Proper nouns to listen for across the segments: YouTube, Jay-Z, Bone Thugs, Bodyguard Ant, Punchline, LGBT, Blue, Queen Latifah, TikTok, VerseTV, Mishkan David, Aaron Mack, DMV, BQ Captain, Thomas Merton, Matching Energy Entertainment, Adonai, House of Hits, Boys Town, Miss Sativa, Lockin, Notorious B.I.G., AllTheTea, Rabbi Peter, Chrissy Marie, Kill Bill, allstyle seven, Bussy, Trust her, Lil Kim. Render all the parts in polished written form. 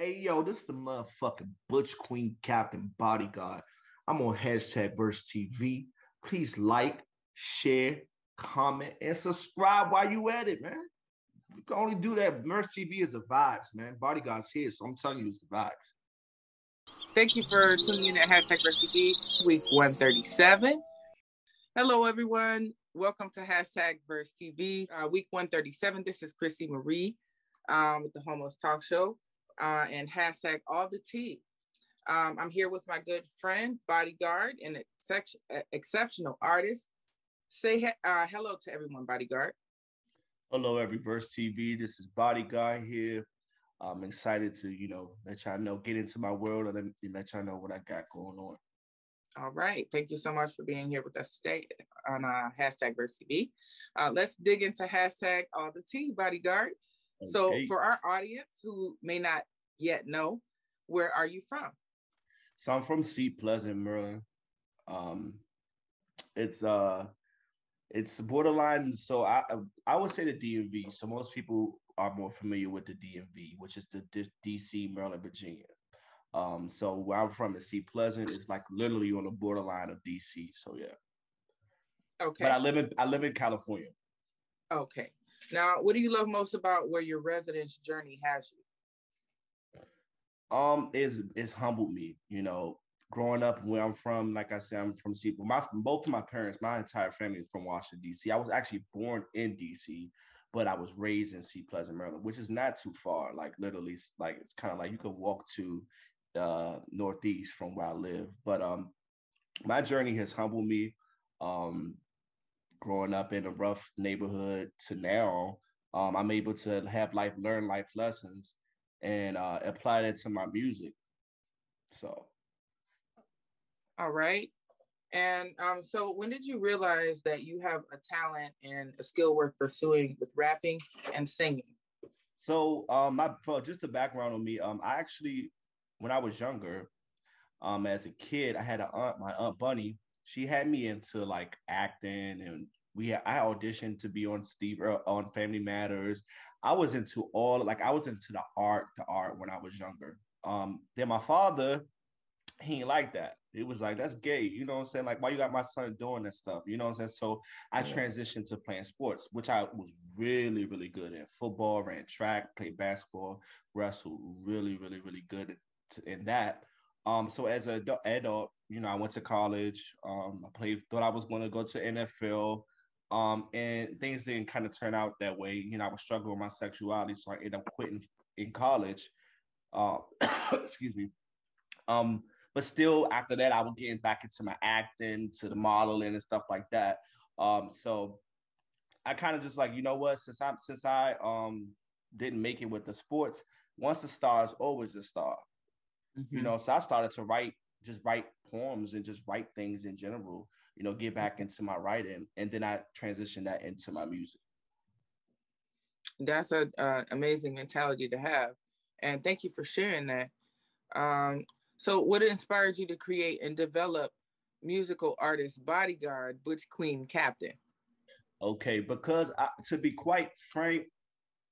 Hey, yo, this is the motherfucking Butch Queen Captain Bodyguard. I'm on #VerseTV. Please like, share, comment, and subscribe while you at it, man. You can only do that. Verse TV is the vibes, man. Bodyguard's here, so I'm telling you, it's the vibes. Thank you for tuning in at #VerseTV, week 137. Hello, everyone. Welcome to #VerseTV, week 137. This is Chrissy Marie with the Homos Talk Show. And #AllTheTea. I'm here with my good friend, Bodyguard, and exceptional artist. Say hello to everyone, Bodyguard. Hello, #VerseTV. This is Bodyguard here. I'm excited to, you know, let y'all know, get into my world and let y'all know what I got going on. All right. Thank you so much for being here with us today on #VerseTV. Let's dig into #AllTheTea, Bodyguard. Okay. So for our audience who may not yet know, where are you from? So I'm from Seat Pleasant, Maryland. It's borderline. So I would say the DMV. So most people are more familiar with the DMV, which is the DC, Maryland, Virginia. So where I'm from is Seat Pleasant. It's like literally on the borderline of DC. So yeah. Okay. But I live in California. Okay. Now, what do you love most about where your residence journey has you? It's humbled me, you know, growing up where I'm from. Like I said, I'm from Seattle. Both of my parents, my entire family is from Washington, D.C. I was actually born in D.C., but I was raised in Seat Pleasant, Maryland, which is not too far. Like literally, like it's kind of like you can walk to Northeast from where I live. But my journey has humbled me. Growing up in a rough neighborhood to now, I'm able to have life, learn life lessons, and apply that to my music. So. All right. And so when did you realize that you have a talent and a skill worth pursuing with rapping and singing? So just the background on me, I actually, when I was younger, as a kid, I had an aunt, my Aunt Bunny. She had me into like acting, and I auditioned to be on on Family Matters. I was into the art when I was younger. Then my father, he ain't like that. It was like, that's gay, you know what I'm saying? Like, why you got my son doing that stuff? You know what I'm saying? So I transitioned to playing sports, which I was really, really good at. Football, ran track, played basketball, wrestled, really, really, really good in that. So as an adult, you know, I went to college, I played, thought I was going to go to NFL, and things didn't kind of turn out that way. You know, I was struggling with my sexuality, so I ended up quitting in college. Excuse me. But still, after that, I was getting back into my acting, to the modeling and stuff like that. So I kind of just like, you know what, since I didn't make it with the sports, once a star is always a star. You know, so I started to write poems and just write things in general, you know, get back into my writing. And then I transitioned that into my music. That's an amazing mentality to have. And thank you for sharing that. So what inspired you to create and develop musical artist Bodyguard, Butch Queen Captain? Okay, because to be quite frank,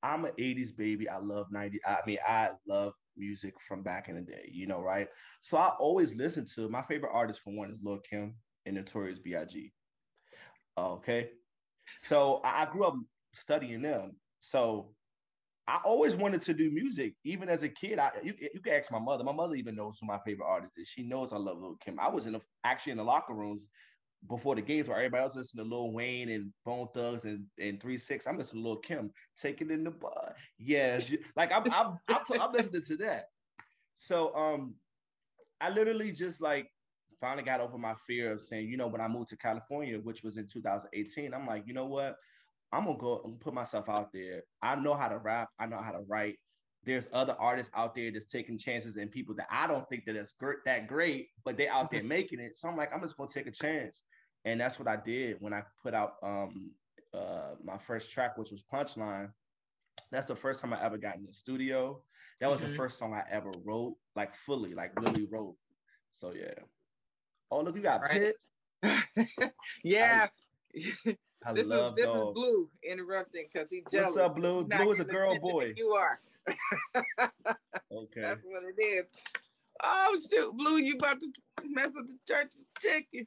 I'm an 80s baby. I love I love music from back in the day, you know, right? So I always listen to, my favorite artist for one is Lil Kim and Notorious B.I.G. Okay. So I grew up studying them. So I always wanted to do music. Even as a kid, you can ask my mother. My mother even knows who my favorite artist is. She knows I love Lil Kim. I was actually in the locker rooms before the games where everybody else listened to Lil Wayne and Bone Thugs and 3 6. I'm listening to Lil Kim, Take It in the Butt. Yes. Like I'm listening to that. So I literally just like finally got over my fear of saying, you know, when I moved to California, which was in 2018, I'm like, you know what? I'm gonna go and put myself out there. I know how to rap, I know how to write. There's other artists out there that's taking chances and people that I don't think that is that great, but they out there making it. So I'm like, I'm just going to take a chance. And that's what I did when I put out my first track, which was Punchline. That's the first time I ever got in the studio. That was the first song I ever wrote, like fully, like really wrote. So yeah. Oh, look, you got Pitt. Yeah. I love this is Blue interrupting because he's jealous. What's up, Blue? Blue is a girl boy. You are. Okay. That's what it is. Oh, shoot, Blue, you about to mess up the church's chicken.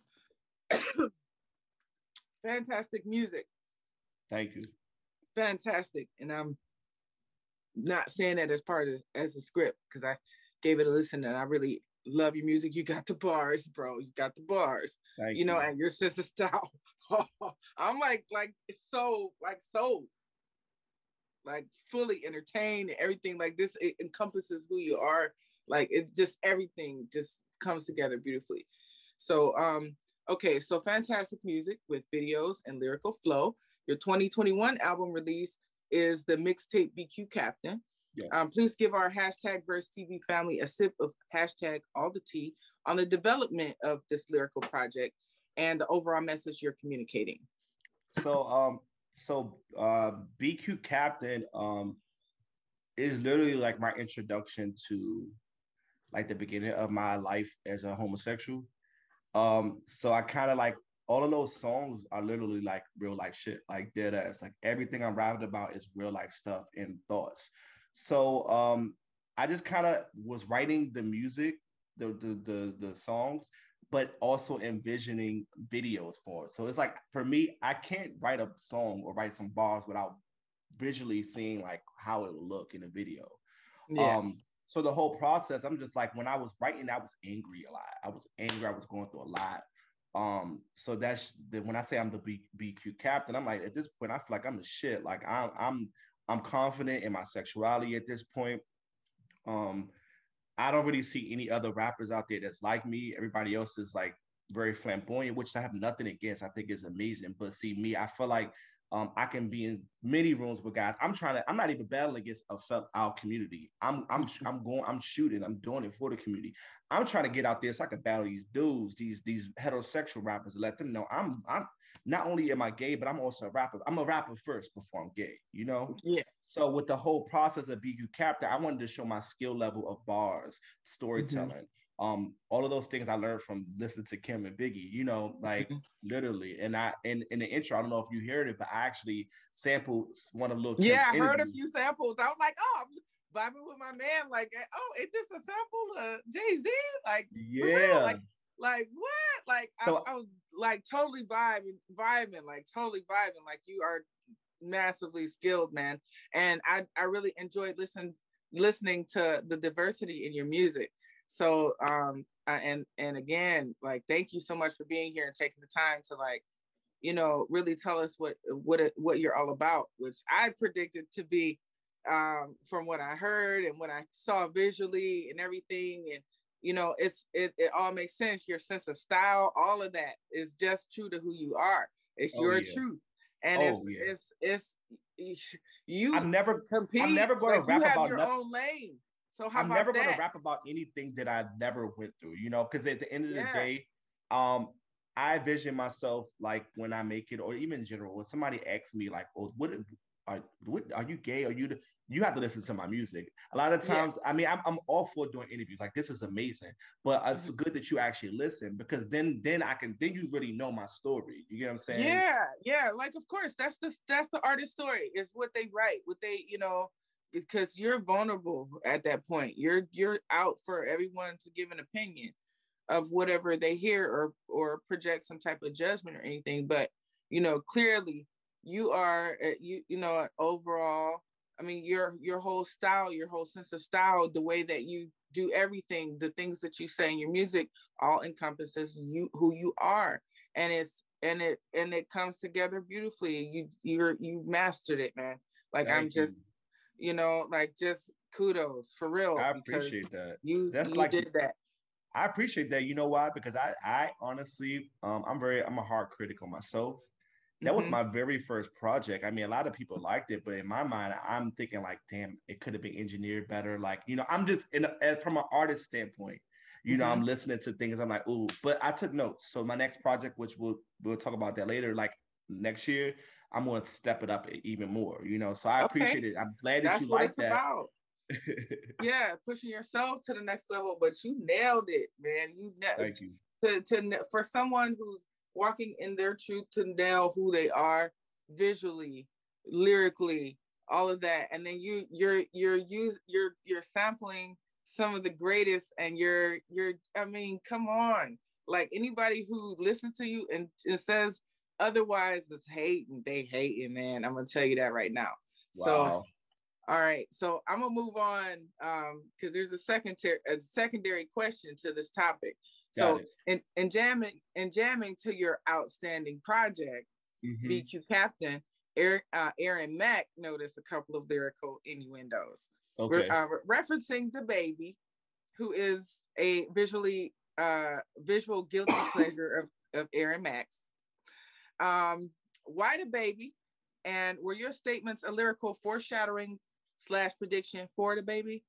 Fantastic music. Thank you. Fantastic. And I'm not saying that as part of as a script, because I gave it a listen and I really love your music. You got the bars, bro. You got the bars. Thank you. You know, and your sense of style. I'm like it's so like soul. Like fully entertained and everything like this. It encompasses who you are. Like it just everything just comes together beautifully. So okay, so fantastic music with videos and lyrical flow. Your 2021 album release is the mixtape BQ Captain. Yeah. Please give our hashtag Verse TV family a sip of hashtag all the tea on the development of this lyrical project and the overall message you're communicating. So BQ Captain is literally like my introduction to like the beginning of my life as a homosexual. So I kind of like all of those songs are literally like real life shit, like dead ass. Like everything I'm rapping about is real life stuff and thoughts. So I just kind of was writing the music, the songs, but also envisioning videos for it. So it's like, for me, I can't write a song or write some bars without visually seeing like how it will look in a video. Yeah. So the whole process, I'm just like, when I was writing, I was angry a lot. I was angry. I was going through a lot. So that's when I say I'm the BQ Captain, I'm like, at this point, I feel like I'm the shit. Like I'm confident in my sexuality at this point. I don't really see any other rappers out there that's like me. Everybody else is like very flamboyant, which I have nothing against. I think it's amazing. But see me, I feel like I can be in many rooms with guys. I'm not even battling against our community. I'm shooting, I'm doing it for the community. I'm trying to get out there so I can battle these dudes, these heterosexual rappers, and let them know I'm not only am I gay, but I'm also a rapper. I'm a rapper first before I'm gay, you know? Yeah. So with the whole process of BQ Captain, I wanted to show my skill level of bars, storytelling, all of those things I learned from listening to Kim and Biggie, you know, like literally. And I in the intro, I don't know if you heard it, but I actually sampled one of Lil Kim's interviews. I heard a few samples. I was like, oh, I'm vibing with my man. Like, oh, is this a sample of Jay-Z? Like, yeah, for real? Like what? Like so, I was like totally vibing. Like you are massively skilled, man. And I really enjoyed listening to the diversity in your music. So, and again, like, thank you so much for being here and taking the time to like, you know, really tell us what you're all about, which I predicted to be, from what I heard and what I saw visually and everything. And, you know, it all makes sense. Your sense of style, all of that is just true to who you are. It's your truth. And it's you. I'm never going to rap about your own lane. So I'm never going to rap about anything that I never went through, you know, because at the end of the day, I vision myself like when I make it, or even in general, when somebody asks me like, "Oh, what are you gay? Are you?" You have to listen to my music. A lot of times, I mean, I'm all for doing interviews. Like this is amazing, but it's good that you actually listen because then I can you really know my story. You get what I'm saying? Yeah, yeah. Like of course, that's the artist story is what they write, what they you know. Because you're vulnerable at that point. You're out for everyone to give an opinion of whatever they hear or project some type of judgment or anything. But, you know, clearly you are, you know, overall, I mean, your whole style, your whole sense of style, the way that you do everything, the things that you say in your music all encompasses you, who you are. And it comes together beautifully. You mastered it, man. Like Thank I'm just, you. You know, like just kudos for real. I appreciate that. You did that. I appreciate that. You know why? Because I honestly, I'm a hard critic on myself. That was my very first project. I mean, a lot of people liked it, but in my mind, I'm thinking like, damn, it could have been engineered better. Like, you know, I'm just from an artist standpoint. You know, I'm listening to things. I'm like, ooh, but I took notes. So my next project, which we'll talk about that later, like next year. I'm going to step it up even more, you know? So I appreciate it. I'm glad that you like that. That's what it's about. Yeah, pushing yourself to the next level, but you nailed it, man. Thank you. For someone who's walking in their truth to nail who they are visually, lyrically, all of that, and then you're sampling some of the greatest, and you're I mean, come on, like anybody who listens to you and says otherwise is hating. They hating, man. I'm gonna tell you that right now. Wow. So all right, so I'm gonna move on because there's a secondary question to this topic. Got so in jamming to your outstanding project, mm-hmm. BQ Captain, Aaron Mack noticed a couple of lyrical innuendos. Okay. Referencing the baby, who is a visual guilty pleasure of Aaron Mack's. Why the baby? And were your statements a lyrical foreshadowing / prediction for the baby?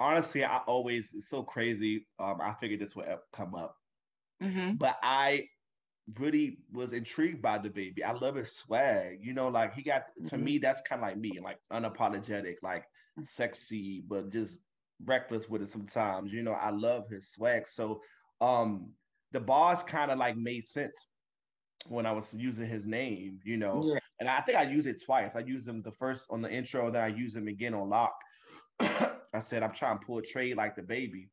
Honestly, it's so crazy. I figured this would come up. Mm-hmm. But I really was intrigued by the baby. I love his swag. You know, like he got, to me, that's kind of like me, like unapologetic, like sexy, but just reckless with it sometimes. You know, I love his swag. So the bars kind of like made sense when I was using his name, you know. Yeah. And I think I used it twice. I used him the first on the intro, then I used him again on Lock. I said, I'm trying to portray like the baby.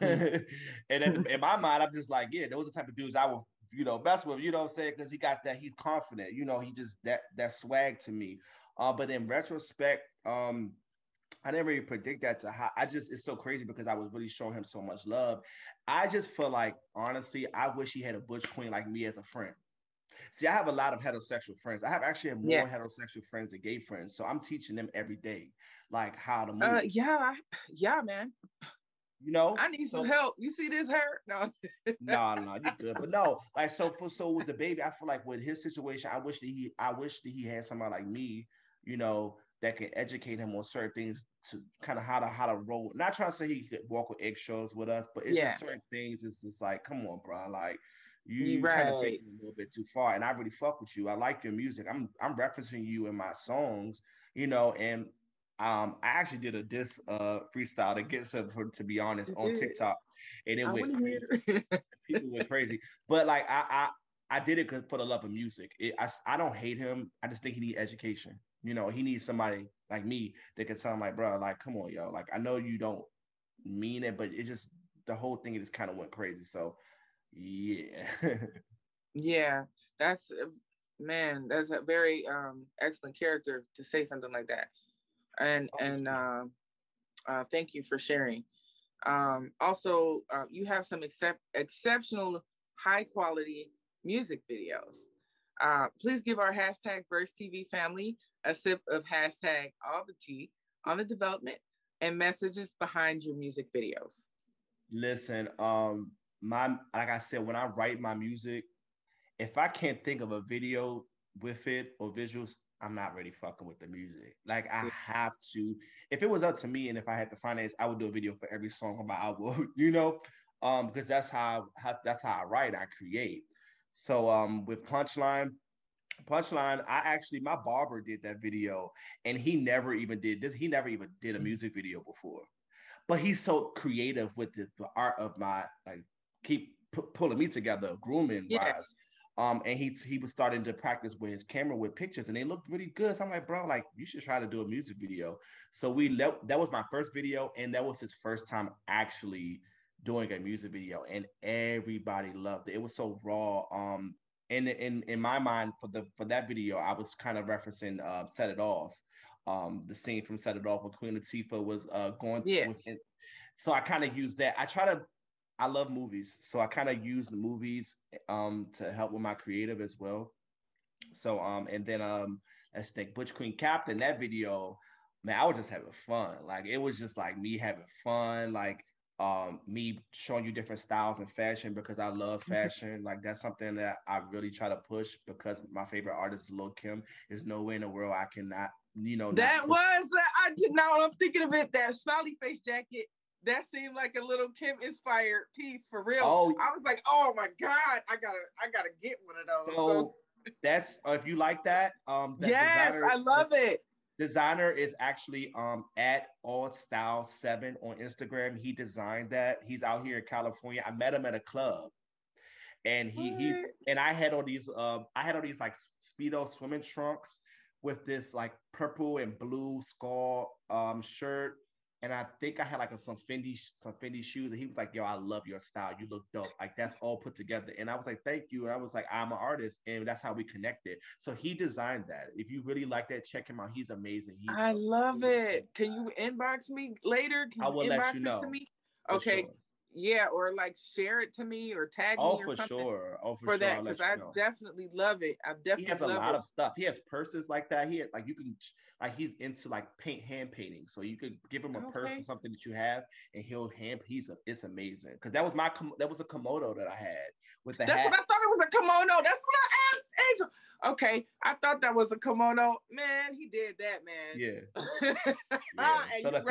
And in my mind, I'm just like, yeah, those are the type of dudes I would, you know, mess with, you know what I'm saying? Because he got that, he's confident, you know, he just, that swag to me. But in retrospect, I didn't really predict that to how, it's so crazy because I was really showing him so much love. I just feel like, honestly, I wish he had a butch queen like me as a friend. See, I have a lot of heterosexual friends. I have more heterosexual friends than gay friends. So I'm teaching them every day, like how to move. Yeah, man. You know, I need some help. You see this hair? No, no, you good. But no, like so with the baby, I feel like with his situation, I wish that he had somebody like me, you know, that can educate him on certain things to kind of how to roll. Not trying to say he could walk with eggshells with us, but it's just certain things. It's just like, come on, bro, like. You kind of take it a little bit too far, and I really fuck with you. I like your music. I'm referencing you in my songs, you know. And I actually did a diss freestyle to get some, to be honest, on TikTok, and it went crazy. People went crazy, but like I did it for the love of music. I don't hate him. I just think he needs education. You know, he needs somebody like me that can tell him like, bro, like come on, yo, like I know you don't mean it, but it just the whole thing just kind of went crazy. So. Yeah. Yeah, that's a very excellent character to say something like that, and thank you for sharing. Also, you have some exceptional high quality music videos. Please give our #VerseTV family a sip of #AllTheTea on the development and messages behind your music videos. Listen, like I said, when I write my music, if I can't think of a video with it or visuals, I'm not really fucking with the music. Like I have to, if it was up to me and if I had the finance, I would do a video for every song on my album, you know, because that's how I write, I create. So with Punchline, my barber did that video, and he never even did this. He never even did a music video before, but he's so creative with the art of my like. Keep pulling me together, grooming wise. And he was starting to practice with his camera with pictures, and they looked really good. So I'm like, bro, like you should try to do a music video. So that was my first video, and that was his first time actually doing a music video, and everybody loved it. It was so raw. And in my mind for that video, I was kind of referencing Set It Off, the scene from Set It Off when Queen Latifah was going. So I kind of used that. I love movies, so I kind of use the movies to help with my creative as well. So and then let's think Butch Queen Captain, that video, man, I was just having fun. Like it was just like me having fun, like me showing you different styles and fashion because I love fashion. Like that's something that I really try to push because my favorite artist is Lil Kim. There's no way in the world I cannot, you know. I'm thinking of it, that smiley face jacket. That seemed like a Lil Kim inspired piece for real. Oh, I was like, oh my God, I gotta get one of those. So that's if you like that. Designer, I love it. Designer is actually at @allstyle7 on Instagram. He designed that. He's out here in California. I met him at a club, and I had on these like Speedo swimming trunks with this like purple and blue skull shirt, and I think I had like some Fendi shoes, and he was like, yo, I love your style, you look dope, like that's all put together. And I was like, thank you. And I was like, I'm an artist, and that's how we connected. So he designed that. If you really like that, check him out, he's amazing. I love it. Can you inbox me later? I will let you know. Okay. Yeah, or like share it to me or tag me or something. For sure. That, because I definitely love it. He has a lot of stuff. He has purses like that. He has, like, you can, like, he's into like hand painting. So you could give him a purse or something that you have, and he'll it's amazing. Because that was a kimono that I had with the hat. That's what I thought it was, a kimono. That's what I asked Angel. Okay, I thought that was a kimono. Man, he did that, man. Yeah. And so the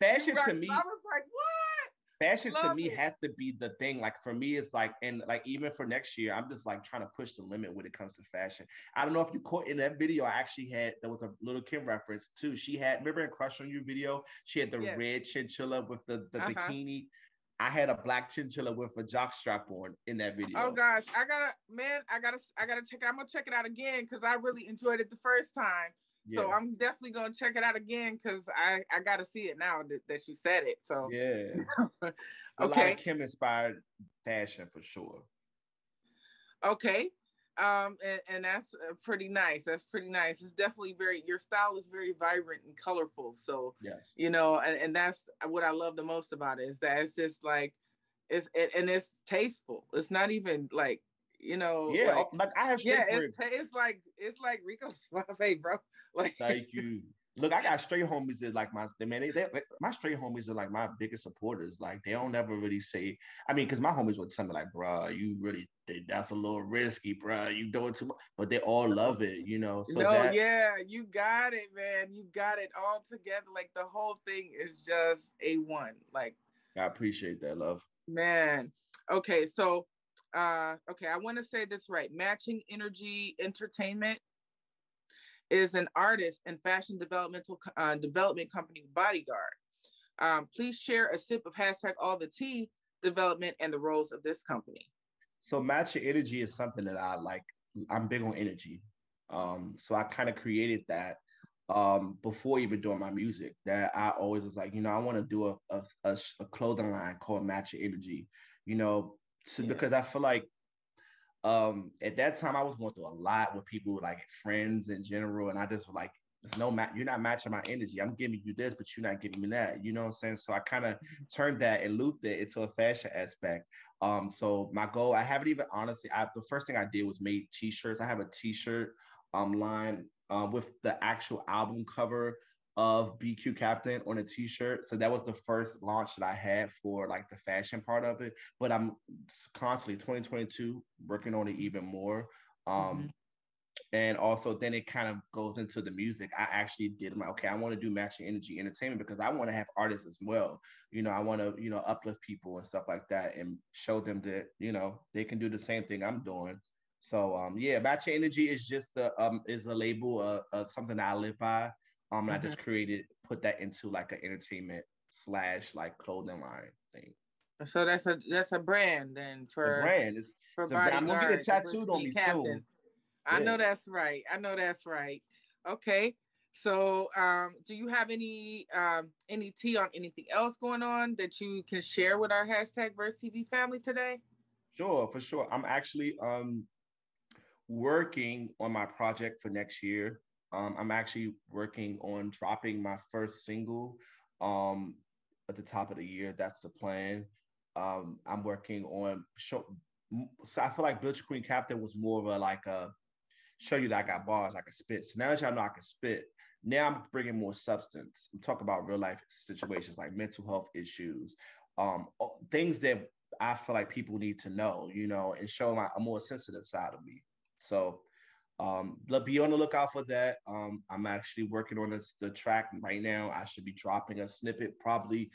fashion to me, I was like, what? Fashion to me has to be the thing. Like for me, it's like, and like even for next year, I'm just like trying to push the limit when it comes to fashion. I don't know if you caught in that video. I actually had, there was a Lil Kim reference too. She had, remember in Crush on You video, she had the red chinchilla with the bikini. I had a black chinchilla with a jockstrap on in that video. Oh gosh, I gotta check it. I'm gonna check it out again because I really enjoyed it the first time. Yeah. So I'm definitely gonna check it out again because I gotta see it now that you said it. So yeah, a lot of Kim inspired fashion for sure. Okay, and that's pretty nice. That's pretty nice. It's definitely your style is very vibrant and colorful. So yes, you know, and that's what I love the most about it, is that it's just like it's tasteful. It's not even like, you know, I have straight friends. It's like Rico's suave, bro. Like, thank you. Look, I got straight homies that like my straight homies are like my biggest supporters. Like they don't ever really say, I mean, because my homies would tell me like, bro, you really, that's a little risky, bro. You doing too much, but they all love it, you know. So you got it, man. You got it all together. Like the whole thing is just A1. Like I appreciate that, love. Man. Okay, so. I want to say this right. Matching Energy Entertainment is an artist and fashion development company, Bodyguard. Please share a sip of #AllTheTea development and the roles of this company. So Matching Energy is something that I like. I'm big on energy. So I kind of created that before even doing my music, that I always was like, you know, I want to do a clothing line called Matching Energy, you know. So, because I feel like at that time I was going through a lot with people, like friends in general, and I just was like, there's no match, you're not matching my energy. I'm giving you this, but you're not giving me that. You know what I'm saying? So I kind of turned that and looped it into a fashion aspect. So my goal, I haven't even honestly, the first thing I did was made t-shirts. I have a t-shirt line with the actual album cover of BQ Captain on a t-shirt. So that was the first launch that I had for like the fashion part of it. But I'm constantly 2022 working on it even more. And also then it kind of goes into the music. I actually did my, I want to do Matching Energy Entertainment because I want to have artists as well. You know, I want to, you know, uplift people and stuff like that and show them that, you know, they can do the same thing I'm doing. So Matching Energy is just is a label of something that I live by. I just put that into like an entertainment / like clothing line thing. So that's a brand then for the brand. It's a brand. I'm gonna get it tattooed on me soon. I know that's right. Okay. So do you have any tea on anything else going on that you can share with our #VerseTV family today? Sure, for sure. I'm actually working on my project for next year. I'm actually working on dropping my first single at the top of the year. That's the plan. I'm working on so I feel like Bitch Queen Captain was more of a like a show you that I got bars, I can spit. So now that y'all know I can spit, now I'm bringing more substance. I'm talking about real life situations like mental health issues, things that I feel like people need to know, you know, and show a more sensitive side of me. So be on the lookout for that. I'm actually working on the track right now. I should be dropping a snippet probably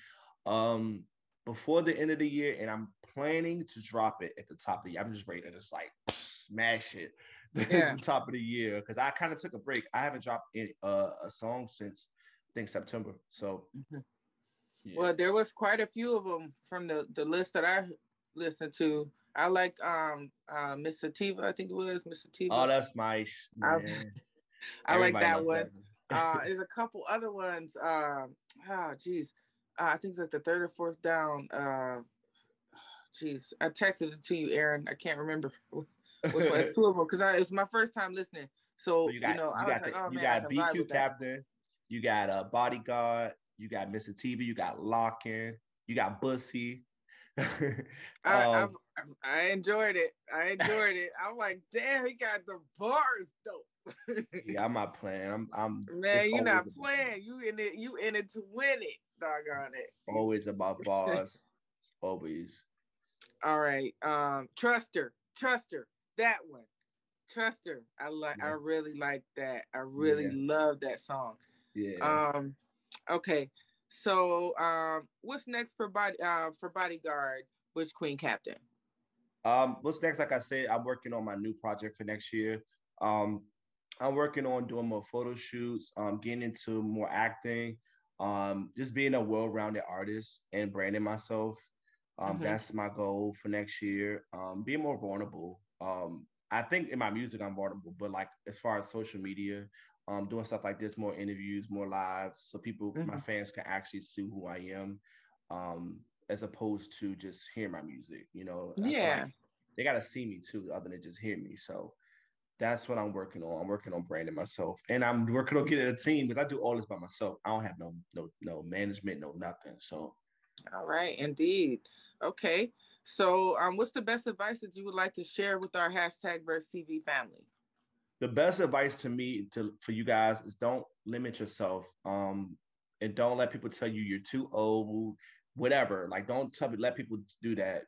before the end of the year, and I'm planning to drop it at the top of the year. I'm just ready to just like smash it at the top of the year because I kind of took a break. I haven't dropped a song since I think September. So well, there was quite a few of them from the list that I listened to. I like Miss Sativa, I think it was Miss Sativa. Oh, that's nice. I like that one. There's a couple other ones. I think it's like the third or fourth down. I texted it to you, Aaron. I can't remember which was two of them because it was my first time listening. So you got BQ Captain, you got Bodyguard, you got Miss Sativa, you got Lockin, you got Bussy. I enjoyed it. I'm like, damn, he got the bars though. Yeah, I'm not playing. Man, you're not playing. You in it to win it. Doggone it. Always about bars. Always. All right. Trust her. That one. Trust her. I really like that. I really love that song. Yeah. Okay. So what's next for Bodyguard? Which Queen Captain? What's next? Like I said, I'm working on my new project for next year. I'm working on doing more photo shoots, getting into more acting, just being a well-rounded artist and branding myself. That's my goal for next year. Being more vulnerable. I think in my music I'm vulnerable, but like as far as social media, doing stuff like this, more interviews, more lives, so people, my fans can actually see who I am, as opposed to just hearing my music, you know? Yeah. Like they got to see me too, other than just hear me, so... That's what I'm working on. I'm working on branding myself, and I'm working on getting a team because I do all this by myself. I don't have no management, no nothing. So, all right, indeed. Okay, so what's the best advice that you would like to share with our #VerseTV family? The best advice to me for you guys is don't limit yourself, and don't let people tell you you're too old, whatever. Like, don't let people do that.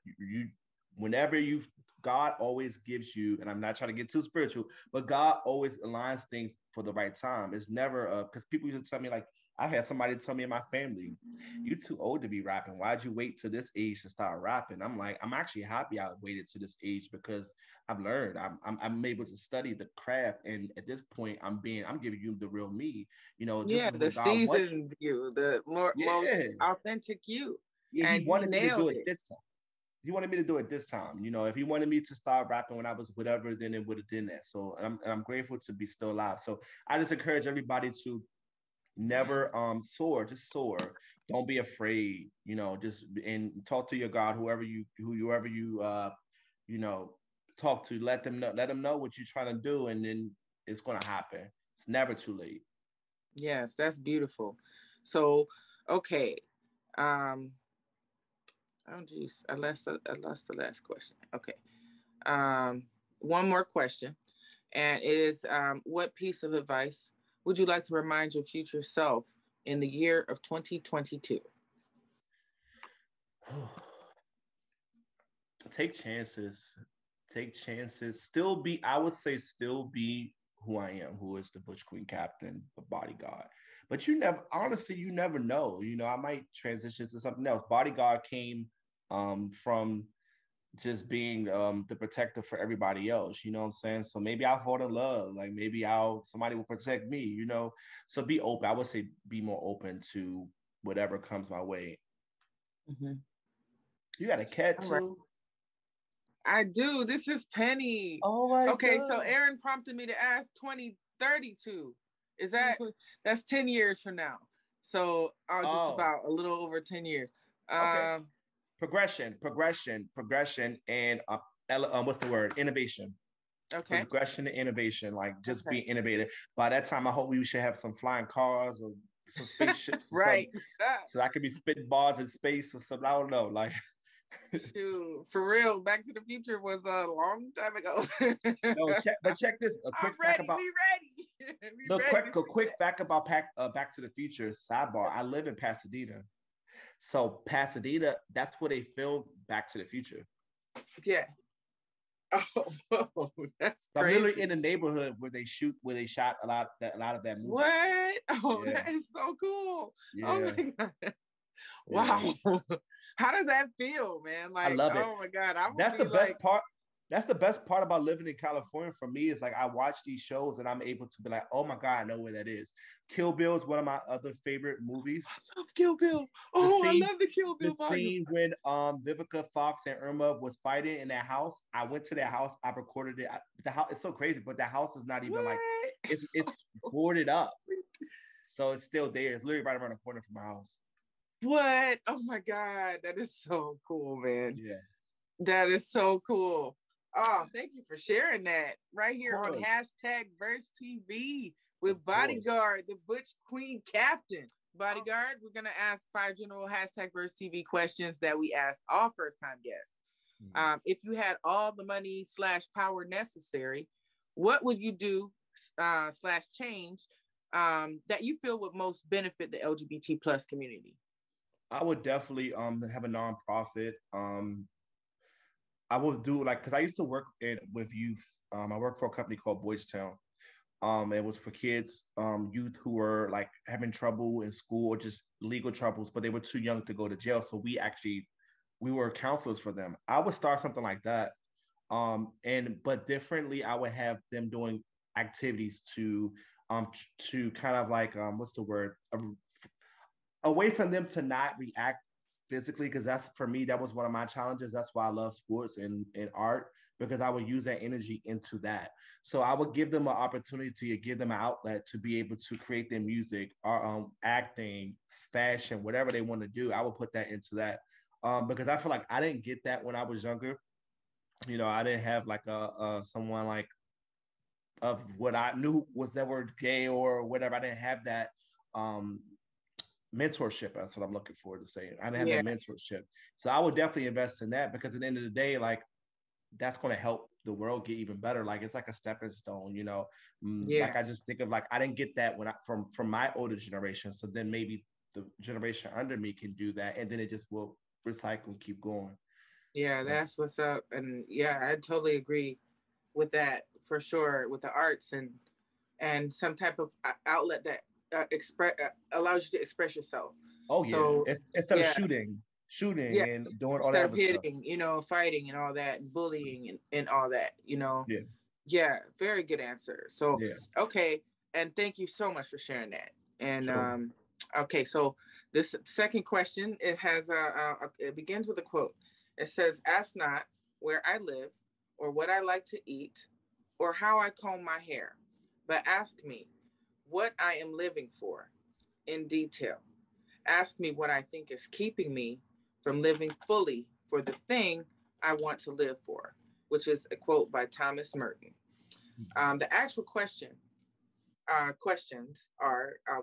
God always gives you, and I'm not trying to get too spiritual, but God always aligns things for the right time. It's never because people used to tell me, like, I had somebody tell me in my family, you're too old to be rapping. Why'd you wait to this age to start rapping? I'm like, I'm actually happy I waited to this age because I've learned. I'm able to study the craft, and at this point, I'm giving you the real me. You know, this is the seasoned you, the most authentic you. Yeah, and he wanted me to do it this time. He wanted me to do it this time. You know, if he wanted me to start rapping when I was whatever, then it would have done that. So I'm grateful to be still alive. So I just encourage everybody to never soar, just soar. Don't be afraid, you know, and talk to your God, whoever you talk to, let them know what you're trying to do. And then it's going to happen. It's never too late. Yes, that's beautiful. So, okay. Oh, geez. I lost the last question. Okay. One more question. And it is, what piece of advice would you like to remind your future self in the year of 2022? Take chances. Still be who I am, who is the Butch Queen Captain, the Bodyguard. But you never know. You know, I might transition to something else. Bodyguard came from just being the protector for everybody else. You know what I'm saying? So maybe I'll fall in love. Like maybe somebody will protect me, you know? So be open. I would say be more open to whatever comes my way. Mm-hmm. You got a cat too? Right. I do. This is Penny. Oh my God. Okay, so Aaron prompted me to ask 2032. Is that's 10 years from now? So just about a little over 10 years. Okay. Progression, and what's the word? Innovation. Okay. Progression and innovation, like just be innovative. By that time, I hope we should have some flying cars or some spaceships. Right. So I could be spitting bars in space or something. I don't know, like. Shoot, for real, Back to the Future was a long time ago. Check this. Back to the Future sidebar. I live in Pasadena, so Pasadena, that's where they filmed Back to the Future. Yeah. Oh, that's crazy. I'm literally in the neighborhood where they shot a lot of that movie. What? Oh, yeah. That is so cool. Yeah. Oh my God. Wow. How does that feel, man? Like, I love it. Oh my God. That's the best part. That's the best part about living in California for me is like I watch these shows and I'm able to be like, oh my God, I know where that is. Kill Bill is one of my other favorite movies. I love Kill Bill. Oh, I love the Kill Bill. The scene when Vivica Fox and Irma was fighting in that house. I went to their house. I recorded it. The house, it's so crazy, but the house is not even what? Like, it's boarded up. So it's still there. It's literally right around the corner from my house. What? Oh my God. That is so cool, man. Yeah. That is so cool. Oh, thank you for sharing that right here on hashtag Verse TV with Bodyguard, the Butch Queen Captain. Bodyguard, we're going to ask 5 general hashtag Verse TV questions that we ask all first-time guests. Mm-hmm. If you had all the money / power necessary, what would you do / change that you feel would most benefit the LGBT plus community? I would definitely have a nonprofit. I would do like, cause I used to work with youth. I worked for a company called Boys Town. It was for kids, youth who were like having trouble in school or just legal troubles, but they were too young to go to jail. So we were counselors for them. I would start something like that. But differently, I would have them doing activities to kind of like, what's the word? A way for them to not react physically, because that's, for me, that was one of my challenges. That's why I love sports and art, because I would use that energy into that. So I would give them an opportunity to give them an outlet to be able to create their music or acting, fashion, whatever they want to do. I would put that into that because I feel like I didn't get that when I was younger. You know, I didn't have like someone like of what I knew was that were gay or whatever. I didn't have that mentorship, that's what I'm looking forward to saying. I didn't have that mentorship. So I would definitely invest in that, because at the end of the day, like, that's going to help the world get even better. Like, it's like a stepping stone, you know? Yeah. Like, I just think of, like, I didn't get that when from my older generation. So then maybe the generation under me can do that. And then it just will recycle and keep going. Yeah, so that's what's up. And yeah, I totally agree with that for sure, with the arts and some type of outlet that allows you to express yourself. Oh yeah, so, instead of shooting and doing all that hitting stuff. You know, fighting and all that, and bullying and all that, you know. Yeah, very good answer. So okay, and thank you so much for sharing that. And sure. Okay, so this second question, it has it begins with a quote. It says, "Ask not where I live, or what I like to eat, or how I comb my hair, but ask me what I am living for in detail. Ask me what I think is keeping me from living fully for the thing I want to live for," which is a quote by Thomas Merton. The actual questions are,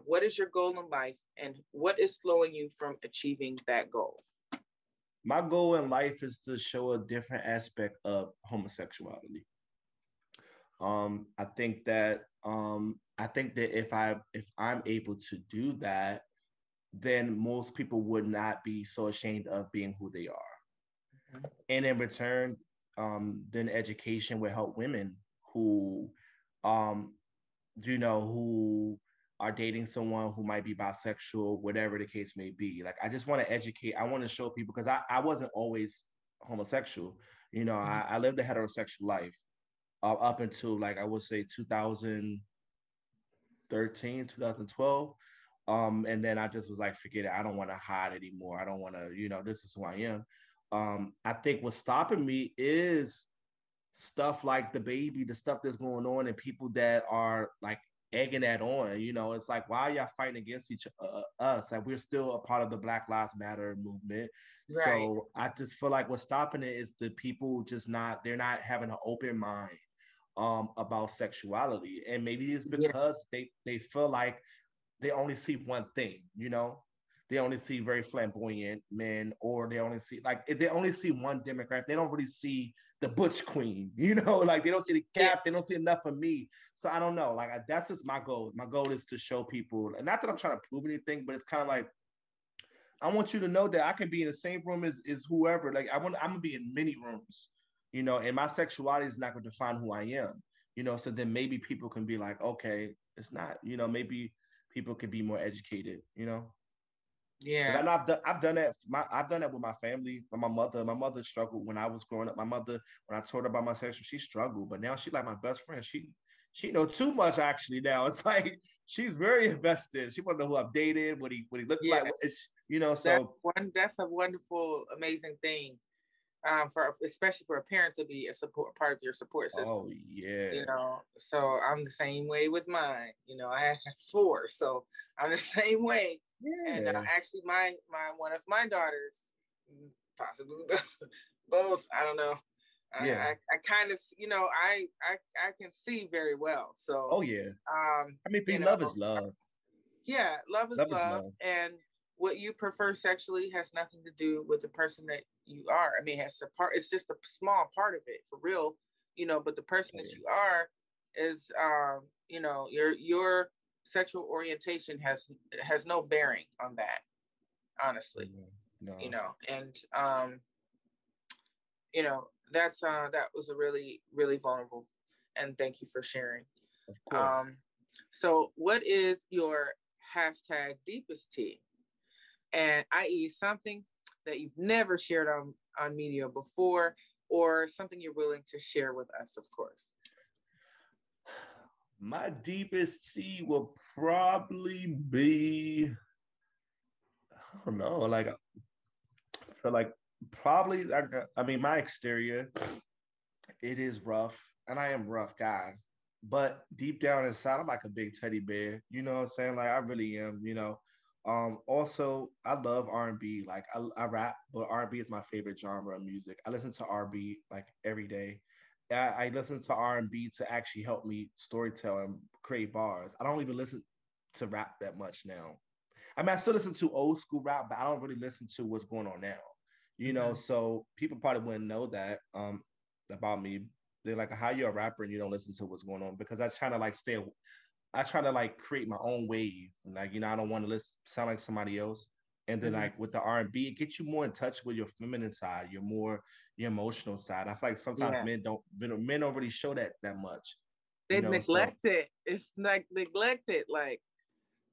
what is your goal in life, and what is slowing you from achieving that goal? My goal in life is to show a different aspect of homosexuality. I think that if I'm able to do that, then most people would not be so ashamed of being who they are. Mm-hmm. And in return, then education will help women who, who are dating someone who might be bisexual, whatever the case may be. Like, I just want to educate. I want to show people, because I wasn't always homosexual. You know, mm-hmm. I lived a heterosexual life up until, like, I would say 2012, and then I just was like, forget it, I don't want to hide anymore, I don't want to, you know, this is who I am. I think what's stopping me is stuff like the baby, the stuff that's going on, and people that are like egging that on, you know. It's like, why are y'all fighting against us? Like, we're still a part of the Black Lives Matter movement, right? So I just feel like what's stopping it is the people they're not having an open mind about sexuality. And maybe it's because they feel like they only see one thing, you know? They only see very flamboyant men, or they only see one demographic. They don't really see the Butch Queen, you know? Like, they don't see the Cap, they don't see enough of me. So I don't know, like, that's just my goal. My goal is to show people, and not that I'm trying to prove anything, but it's kind of like, I want you to know that I can be in the same room as whoever. Like, I'm gonna be in many rooms, you know, and my sexuality is not going to define who I am, you know. So then maybe people can be like, okay, it's not, you know, maybe people could be more educated, you know? Yeah, and I've done that with my family. But my mother struggled when I was growing up. My mother, when I told her about my sexuality, she struggled. But now she's like my best friend. She know too much actually now. It's like she's very invested. She wanna know who I've dated, what he looked like. It's, you know, so that's a wonderful, amazing thing. For especially for a parent to be part of your support system. Oh yeah. You know, so I'm the same way with mine. You know, I have four, so I'm the same way. Yeah. And actually, my one of my daughters, possibly both, I don't know. Yeah. I kind of, you know, I can see very well. So. Oh yeah. I mean, love is love. Yeah, love is love, and what you prefer sexually has nothing to do with the person that you are. I mean, it's just a small part of it, for real, you know, but the person that you are is, you know, your sexual orientation has no bearing on that, honestly. No. You know, and, you know, that's, that was a really, really vulnerable, and thank you for sharing. Of course. So what is your hashtag deepest tea? And i.e. something that you've never shared on media before, or something you're willing to share with us, of course. My deepest tea will probably be, I don't know, like, I feel like probably, I mean, my exterior, it is rough, and I am rough, guys. But deep down inside, I'm like a big teddy bear, you know what I'm saying? Like, I really am, you know. Also, I love R&B. Like, I rap, but R&B is my favorite genre of music. I listen to R&B like every day. I listen to R&B to actually help me storytell and create bars. I don't even listen to rap that much now. I mean, I still listen to old school rap, but I don't really listen to what's going on now. You know, so people probably wouldn't know that about me. They're like, how you're a rapper and you don't listen to what's going on? Because I try to like stay. I try to like create my own wave. Like, you know, I don't want to sound like somebody else. And then like with the R&B, it gets you more in touch with your feminine side, your emotional side. I feel like sometimes men don't really show that much. They neglect it. It's like neglected. Like,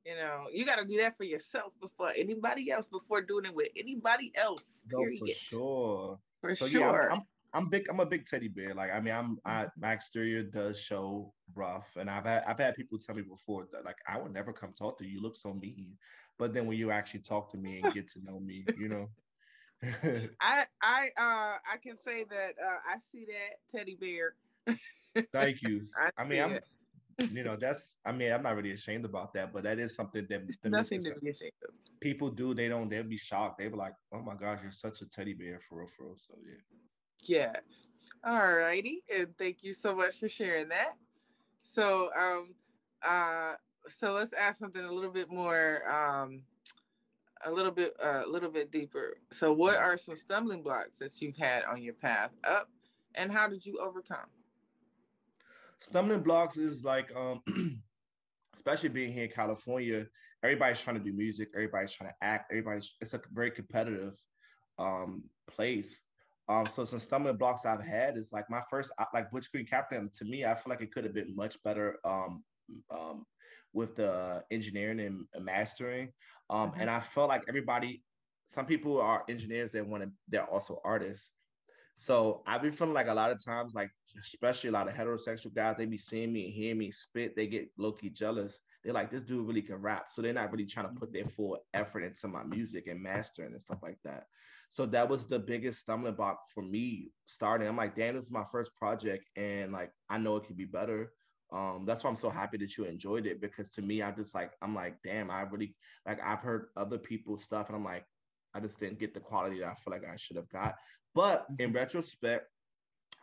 you know, you got to do that for yourself before anybody else, before doing it with anybody else. No, for sure. For sure. Yeah, I'm a big teddy bear. Like, I mean, my exterior does show rough, and I've had people tell me before that like, I would never come talk to you. You look so mean. But then when you actually talk to me and get to know me, you know. I can say that I see that teddy bear. Thank you. I'm not really ashamed about that, but that is something that nothing to be ashamed of. People do. They'll be shocked. They were like, oh my gosh, you're such a teddy bear, for real, for real. So yeah. Yeah. All righty. And thank you so much for sharing that. So so let's ask something a little bit more a little bit deeper. So what are some stumbling blocks that you've had on your path up, and how did you overcome? Stumbling blocks is like especially being here in California, everybody's trying to do music, everybody's trying to act, it's a very competitive place. So some stumbling blocks I've had is like my first, like BQ Captain, to me, I feel like it could have been much better with the engineering and mastering. And I felt like some people are engineers, they're also artists. So I've been feeling like a lot of times, like especially a lot of heterosexual guys, they be seeing me and hearing me spit, they get low-key jealous. They're like, this dude really can rap. So they're not really trying to put their full effort into my music and mastering and stuff like that. So that was the biggest stumbling block for me starting. I'm like, damn, this is my first project, and like, I know it could be better. That's why I'm so happy that you enjoyed it, because to me, I'm like, damn, I really, like, I've heard other people's stuff, and I'm like, I just didn't get the quality that I feel like I should have got. But in retrospect,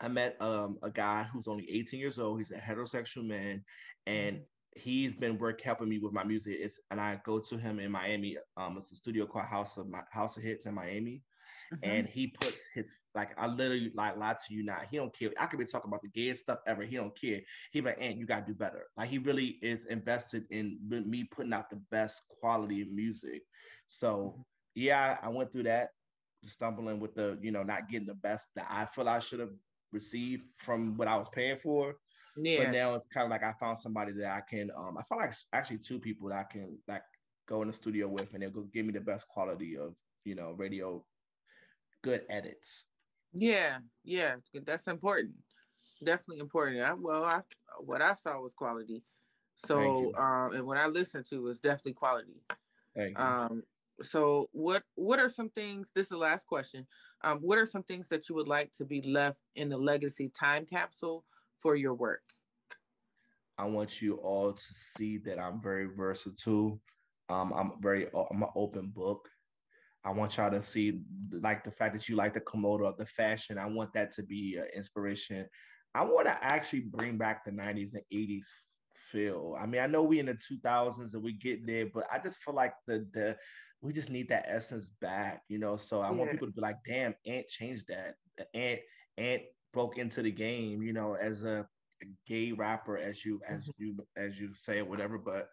I met a guy who's only 18 years old. He's a heterosexual man, and he's been helping me with my music. And I go to him in Miami. It's a studio called House of Hits in Miami. And he puts his, like, I literally, like, lie to you not. He don't care. I could be talking about the gayest stuff ever. He don't care. He like, Ant, you got to do better. Like, he really is invested in me putting out the best quality of music. So, yeah, I went through that, stumbling with the, you know, not getting the best that I feel I should have received from what I was paying for. Yeah. But now it's kind of like I found somebody that I can, I found like actually two people that I can, like, go in the studio with, and it'll give me the best quality of, you know, radio, good edits. Yeah, yeah, that's important. Definitely important. What I saw was quality. So, and what I listened to was definitely quality. Thank you. So what are some things, this is the last question, what are some things that you would like to be left in the legacy time capsule for your work? I want you all to see that I'm very versatile. I'm an open book. I want y'all to see, like, the fact that you like the kimono of the fashion. I want that to be an inspiration. I want to actually bring back the 90s and 80s feel. I mean, I know we in the 2000s and we get there, but I just feel like we just need that essence back, you know? So I want people to be like, damn, Ant changed that. Ant broke into the game, you know, as a gay rapper, as you say or whatever. But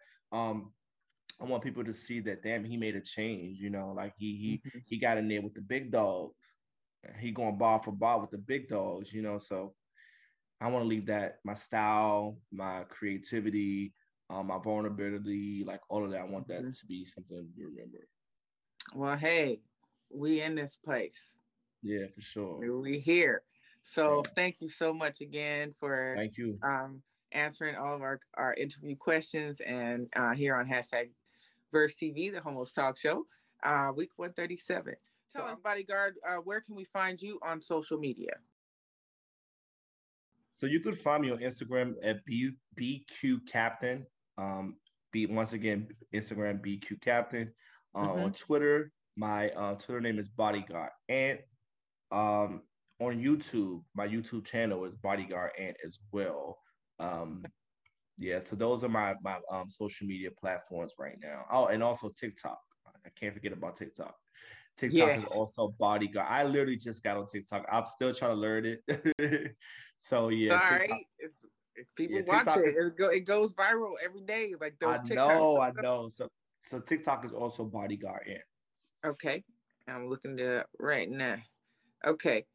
I want people to see that, damn, he made a change, you know, like he got in there with the big dogs. He going bar for bar with the big dogs, you know? So I want to leave that, my style, my creativity, my vulnerability, like all of that. I want that to be something to remember. Well, hey, we in this place. Yeah, for sure. We here. So thank you so much again for answering all of our interview questions, and here on #VerseTV, the Homos Talk Show, week 137. Tell us, Bodyguard, where can we find you on social media? So you could find me on Instagram at BQ Captain. Once again, Instagram BQ Captain. On Twitter, my Twitter name is Bodyguard Ant. On YouTube, my YouTube channel is Bodyguard Ant as well. So those are my social media platforms right now. Oh, and also TikTok. I can't forget about TikTok. TikTok is also Bodyguard. I literally just got on TikTok. I'm still trying to learn it. So yeah, all right. If people watch it, it goes viral every day. Like those TikToks. I know. So TikTok is also Bodyguard Ant. Okay, I'm looking it up right now. Okay.